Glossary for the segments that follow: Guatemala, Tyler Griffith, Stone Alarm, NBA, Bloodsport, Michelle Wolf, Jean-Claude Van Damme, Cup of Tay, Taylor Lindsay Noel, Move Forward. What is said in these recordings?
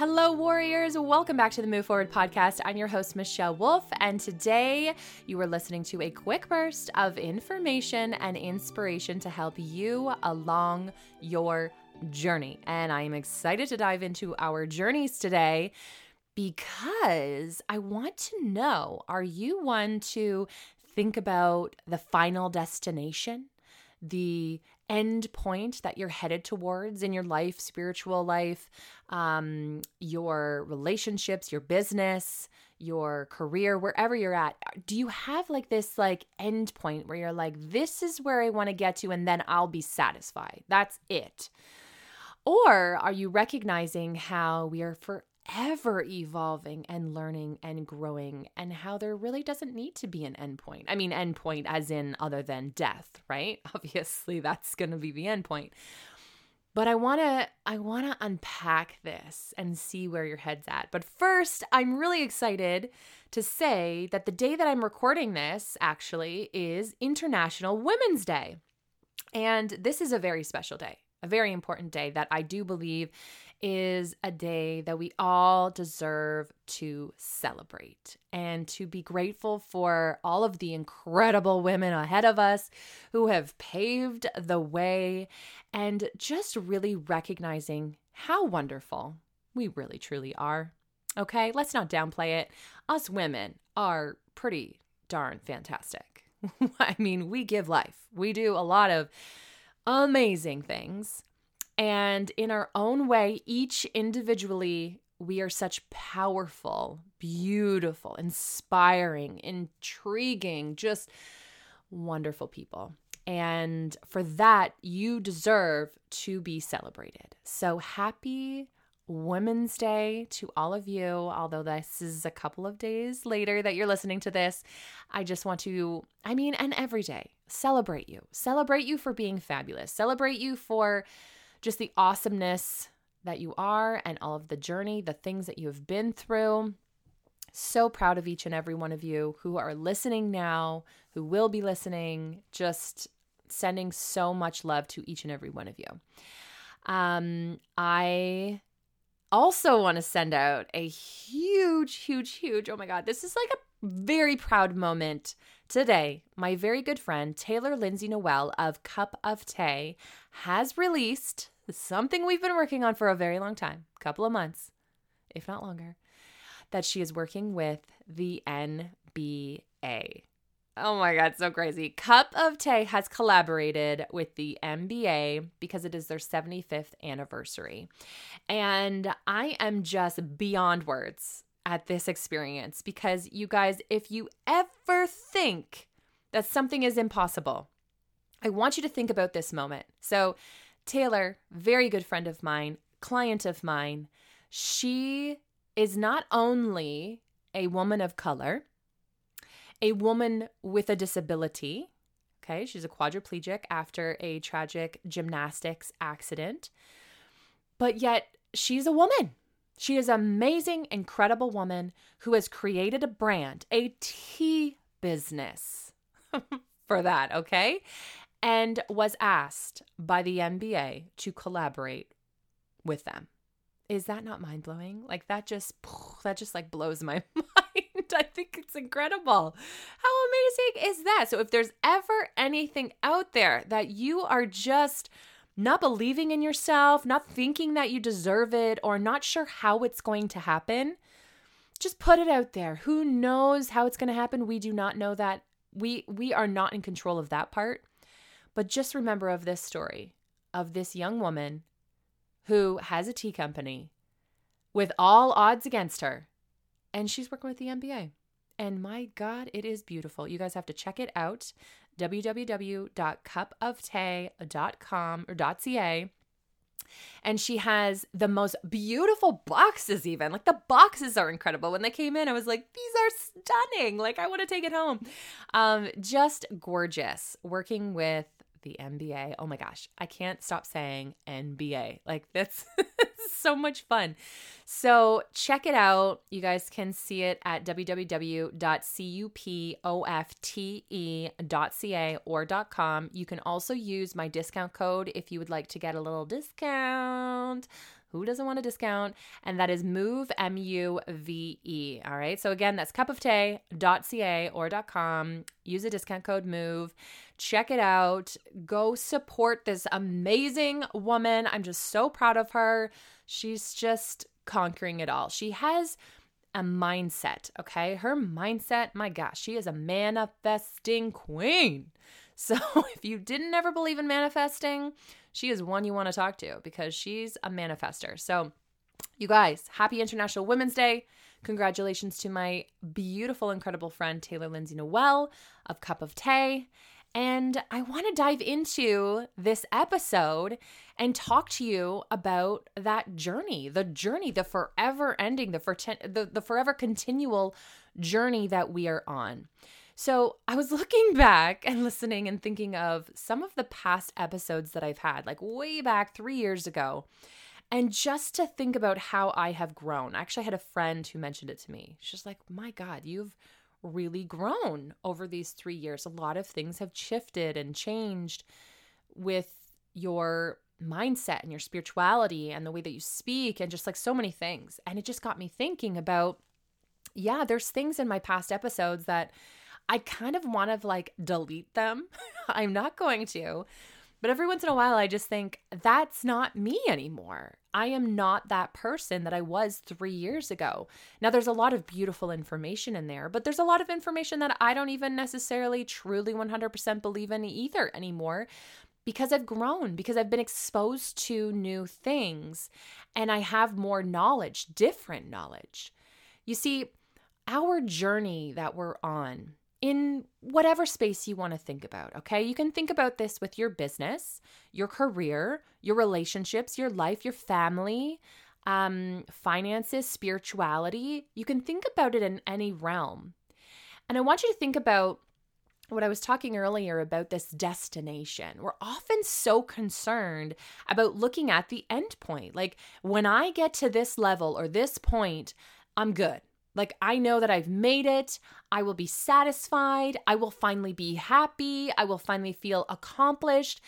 Hello, Warriors. Welcome back to the Move Forward podcast. I'm your host, Michelle Wolf, and today you are listening to a quick burst of information and inspiration to help you along your journey. And I am excited to dive into our journeys today because I want to know, are you one to think about the final destination, the end point that you're headed towards in your life, spiritual life, your relationships, your business, your career, wherever you're at? Do you have this end point where you're like, this is where I want to get to and then I'll be satisfied? That's it. Or are you recognizing how we are forever evolving and learning and growing, and how there really doesn't need to be an endpoint? I mean, endpoint as in other than death, right? Obviously, that's going to be the endpoint. But I want to unpack this and see where your head's at. But first, I'm really excited to say that the day that I'm recording this actually is International Women's Day. And this is a very special day, a very important day that I do believe is a day that we all deserve to celebrate and to be grateful for all of the incredible women ahead of us who have paved the way, and just really recognizing how wonderful we really truly are. Okay, let's not downplay it. Us women are pretty darn fantastic. I mean, we give life. We do a lot of amazing things. And in our own way, each individually, we are such powerful, beautiful, inspiring, intriguing, just wonderful people. And for that, you deserve to be celebrated. So happy Women's Day to all of you. Although this is a couple of days later that you're listening to this, I just want to, and every day, celebrate you. Celebrate you for being fabulous. Celebrate you for just the awesomeness that you are and all of the journey, the things that you have been through. So proud of each and every one of you who are listening now, who will be listening, just sending so much love to each and every one of you. I also want to send out a huge, oh my God, this is like a very proud moment today. My very good friend, Taylor Lindsay Noel of Cup of Tay, has released something we've been working on for a very long time, a couple of months, if not longer, that she is working with the NBA. Oh my God, so crazy. Cup of Tay has collaborated with the NBA because it is their 75th anniversary. And I am just beyond words at this experience because, you guys, if you ever think that something is impossible, I want you to think about this moment. So Taylor, very good friend of mine, client of mine, she is not only a woman of color, a woman with a disability, okay? She's a quadriplegic after a tragic gymnastics accident, but yet she's a woman. She is an amazing, incredible woman who has created a brand, a tea business for that, okay? And was asked by the NBA to collaborate with them. Is that not mind-blowing? Like that just blows my mind. I think it's incredible. How amazing is that? So if there's ever anything out there that you are just not believing in yourself, not thinking that you deserve it, or not sure how it's going to happen, just put it out there. Who knows how it's going to happen? We do not know that. We are not in control of that part. But just remember of this story of this young woman who has a tea company with all odds against her. And she's working with the NBA. And my God, it is beautiful. You guys have to check it out. www.cupoftay.com or .ca. And she has the most beautiful boxes even. Like the boxes are incredible. When they came in, I was like, these are stunning. Like I want to take it home. Just gorgeous. Working with the NBA. Oh my gosh. I can't stop saying NBA. Like that's so much fun. So check it out. You guys can see it at www.cupofte.ca or .com. You can also use my discount code if you would like to get a little discount. Who doesn't want a discount? And that is Move, MUVE. All right. So again, that's cupoftay.ca or .com. Use the discount code MOVE. Check it out. Go support this amazing woman. I'm just so proud of her. She's just conquering it all. She has a mindset, okay? Her mindset, my gosh, she is a manifesting queen. So if you didn't ever believe in manifesting, she is one you want to talk to because she's a manifester. So you guys, happy International Women's Day. Congratulations to my beautiful, incredible friend, Taylor Lindsay Noel of Cup of Tay. And I want to dive into this episode and talk to you about that journey, the forever ending, the forever continual journey that we are on. So I was looking back and listening and thinking of some of the past episodes that I've had, like way back 3 years ago. And just to think about how I have grown. Actually, I had a friend who mentioned it to me. She's like, my God, you've really grown over these 3 years. A lot of things have shifted and changed with your mindset and your spirituality and the way that you speak and just like so many things. And it just got me thinking about, yeah, there's things in my past episodes that I kind of want to like delete them. I'm not going to, but every once in a while I just think that's not me anymore. I am not that person that I was 3 years ago. Now, there's a lot of beautiful information in there, but there's a lot of information that I don't even necessarily truly 100% believe in either anymore because I've grown, because I've been exposed to new things and I have more knowledge, different knowledge. You see, our journey that we're on in whatever space you want to think about, okay? You can think about this with your business, your career, your relationships, your life, your family, finances, spirituality. You can think about it in any realm. And I want you to think about what I was talking earlier about this destination. We're often so concerned about looking at the end point. Like, when I get to this level or this point, I'm good. Like, I know that I've made it. I will be satisfied. I will finally be happy. I will finally feel accomplished.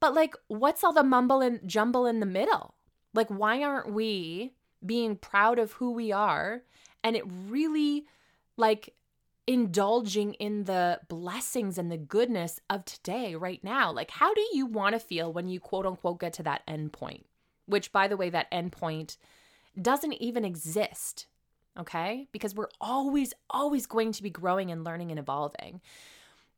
But like, what's all the mumble and jumble in the middle? Like, why aren't we being proud of who we are and it really like indulging in the blessings and the goodness of today right now? Like, how do you want to feel when you quote unquote get to that end point? Which, by the way, that end point doesn't even exist. Okay? Because we're always going to be growing and learning and evolving.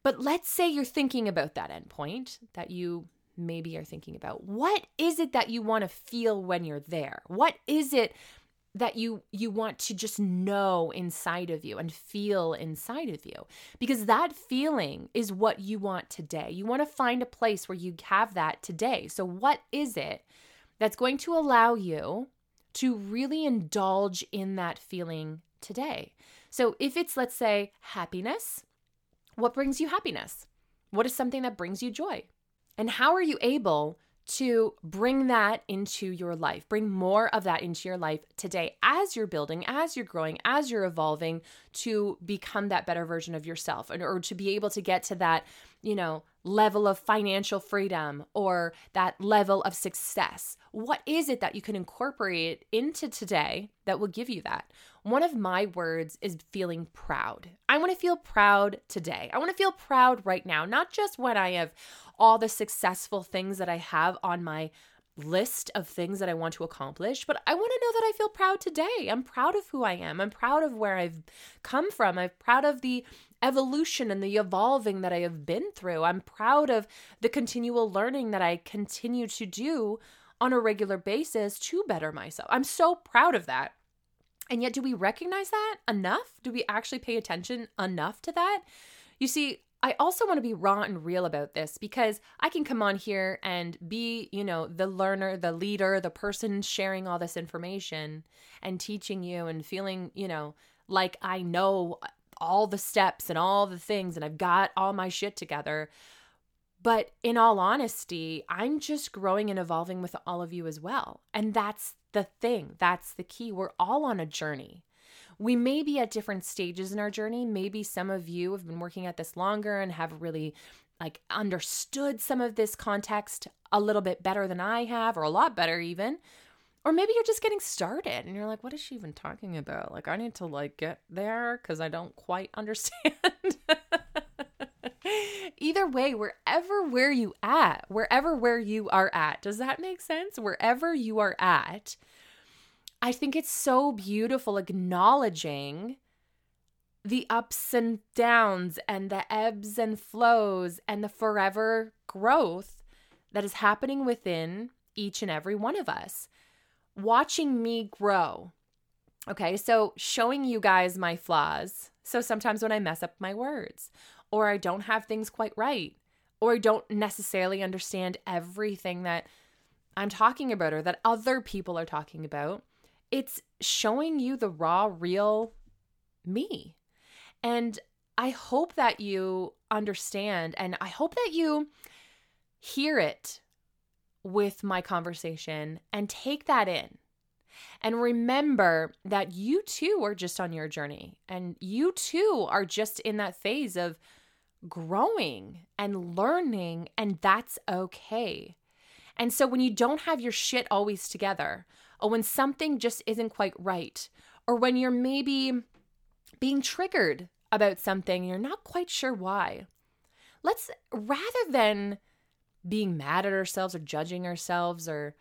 But let's say you're thinking about that endpoint that you maybe are thinking about. What is it that you want to feel when you're there? What is it that you want to just know inside of you and feel inside of you? Because that feeling is what you want today. You want to find a place where you have that today. So what is it that's going to allow you to really indulge in that feeling today? So if it's, let's say, happiness, what brings you happiness? What is something that brings you joy? And how are you able to bring that into your life, bring more of that into your life today as you're building, as you're growing, as you're evolving to become that better version of yourself and or to be able to get to that, you know, level of financial freedom or that level of success? What is it that you can incorporate into today that will give you that? One of my words is feeling proud. I want to feel proud today. I want to feel proud right now, not just when I have all the successful things that I have on my list of things that I want to accomplish, but I want to know that I feel proud today. I'm proud of who I am. I'm proud of where I've come from. I'm proud of the evolution and the evolving that I have been through. I'm proud of the continual learning that I continue to do on a regular basis to better myself. I'm so proud of that. And yet, do we recognize that enough? Do we actually pay attention enough to that? You see, I also want to be raw and real about this because I can come on here and be, you know, the learner, the leader, the person sharing all this information and teaching you and feeling, you know, like I know all the steps and all the things and I've got all my shit together. But in all honesty, I'm just growing and evolving with all of you as well. And that's the thing. That's the key. We're all on a journey. We may be at different stages in our journey. Maybe some of you have been working at this longer and have really like understood some of this context a little bit better than I have, or a lot better even. Or maybe you're just getting started and you're like, what is she even talking about? Like, I need to like get there because I don't quite understand. Either way, wherever you are at, does that make sense? Wherever you are at, I think it's so beautiful acknowledging the ups and downs and the ebbs and flows and the forever growth that is happening within each and every one of us. Watching me grow. Okay, so showing you guys my flaws. So sometimes when I mess up my words, or I don't have things quite right, or I don't necessarily understand everything that I'm talking about or that other people are talking about, it's showing you the raw, real me. And I hope that you understand, and I hope that you hear it with my conversation and take that in. And remember that you too are just on your journey and you too are just in that phase of growing and learning, and that's okay. And so when you don't have your shit always together, or when something just isn't quite right, or when you're maybe being triggered about something, you're not quite sure why. Let's, rather than being mad at ourselves or judging ourselves or,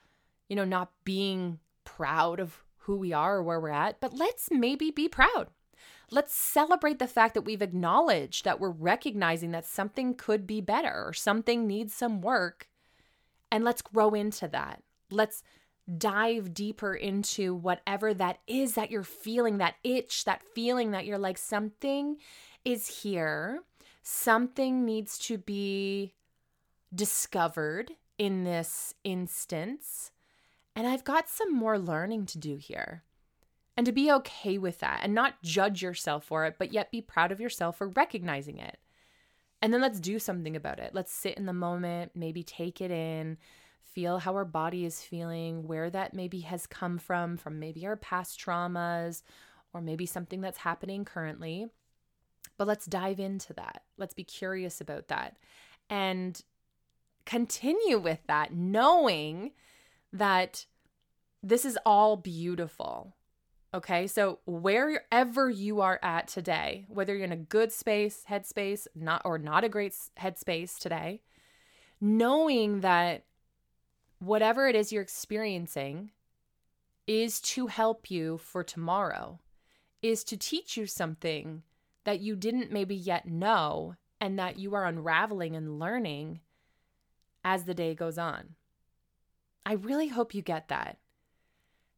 you know, not being proud of who we are or where we're at, but let's maybe be proud. Let's celebrate the fact that we've acknowledged that we're recognizing that something could be better or something needs some work, and let's grow into that. Let's dive deeper into whatever that is that you're feeling, that itch, that feeling that you're like, something is here, something needs to be discovered in this instance, and I've got some more learning to do here. And to be okay with that and not judge yourself for it, but yet be proud of yourself for recognizing it. And then let's do something about it. Let's sit in the moment, maybe take it in, feel how our body is feeling, where that maybe has come from maybe our past traumas or maybe something that's happening currently. But let's dive into that. Let's be curious about that. And continue with that, knowing that this is all beautiful. Okay, so wherever you are at today, whether you're in a good space, headspace, not a great headspace today, knowing that whatever it is you're experiencing is to help you for tomorrow, is to teach you something that you didn't maybe yet know, and that you are unraveling and learning as the day goes on. I really hope you get that,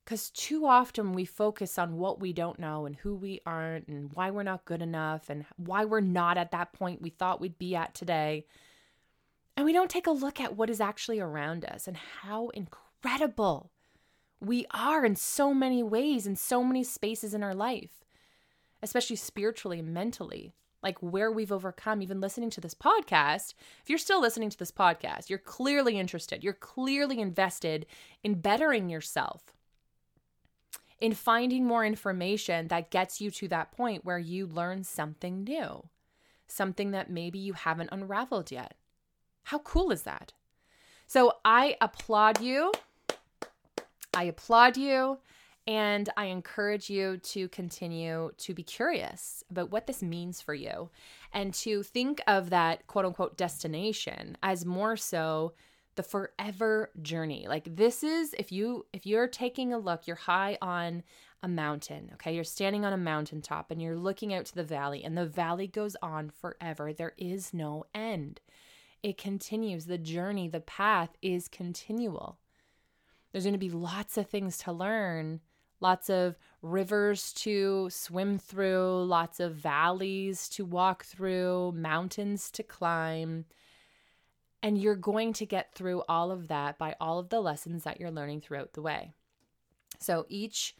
because too often we focus on what we don't know and who we aren't and why we're not good enough and why we're not at that point we thought we'd be at today. And we don't take a look at what is actually around us and how incredible we are in so many ways, in so many spaces in our life, especially spiritually and mentally. Like where we've overcome, even listening to this podcast. If you're still listening to this podcast, you're clearly interested. You're clearly invested in bettering yourself, in finding more information that gets you to that point where you learn something new, something that maybe you haven't unraveled yet. How cool is that? So I applaud you. And I encourage you to continue to be curious about what this means for you and to think of that quote unquote destination as more so the forever journey. Like this is, if you're taking a look, you're high on a mountain, okay? You're standing on a mountaintop and you're looking out to the valley, and the valley goes on forever. There is no end. It continues. The journey, the path is continual. There's going to be lots of things to learn. Lots of rivers to swim through, lots of valleys to walk through, mountains to climb. And you're going to get through all of that by all of the lessons that you're learning throughout the way. So each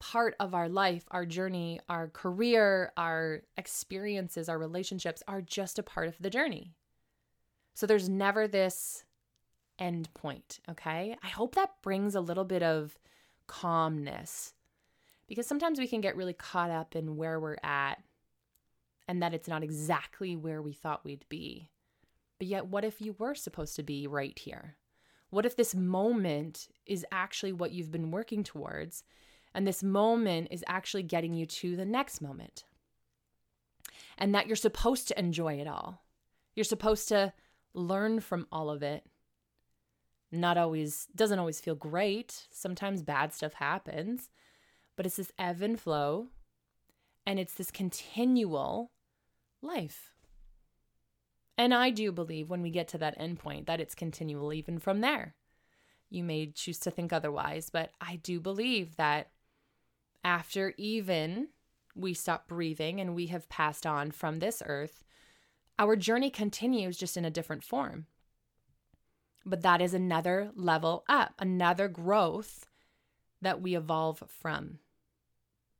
part of our life, our journey, our career, our experiences, our relationships are just a part of the journey. So there's never this end point, okay? I hope that brings a little bit of calmness, because sometimes we can get really caught up in where we're at and that it's not exactly where we thought we'd be. But yet, what if you were supposed to be right here? What if this moment is actually what you've been working towards, and this moment is actually getting you to the next moment? And that you're supposed to enjoy it all. You're supposed to learn from all of it. Doesn't always feel great. Sometimes bad stuff happens, but it's this ebb and flow, and it's this continual life. And I do believe when we get to that endpoint that it's continual even from there. You may choose to think otherwise, but I do believe that after even we stop breathing and we have passed on from this earth, our journey continues just in a different form. But that is another level up, another growth that we evolve from.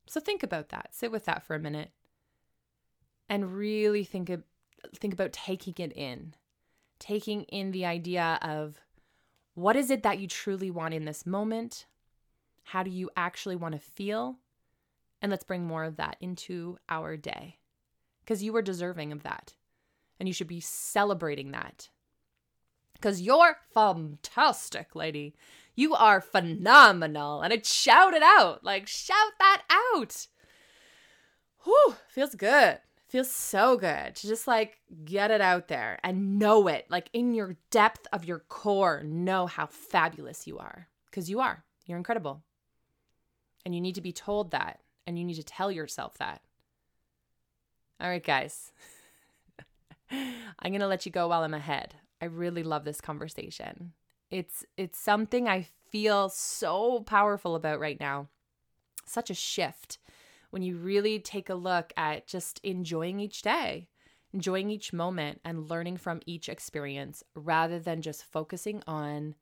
So think about that. Sit with that for a minute and really think about taking it in. Taking in the idea of what is it that you truly want in this moment? How do you actually want to feel? And let's bring more of that into our day, because you are deserving of that. And you should be celebrating that, because you're fantastic, lady. You are phenomenal. And I'd shout it out. Like, shout that out. Whew, feels good. Feels so good to just like get it out there and know it. Like in your depth of your core, know how fabulous you are. Because you are. You're incredible. And you need to be told that. And you need to tell yourself that. All right, guys. I'm going to let you go while I'm ahead. I really love this conversation. It's something I feel so powerful about right now. Such a shift when you really take a look at just enjoying each day, enjoying each moment, and learning from each experience rather than just focusing on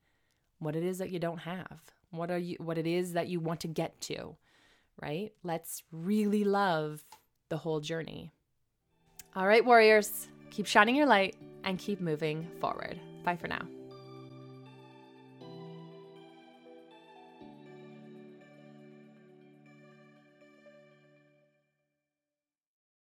what it is that you don't have, what it is that you want to get to, right? Let's really love the whole journey. All right, warriors, keep shining your light and keep moving forward. Bye for now.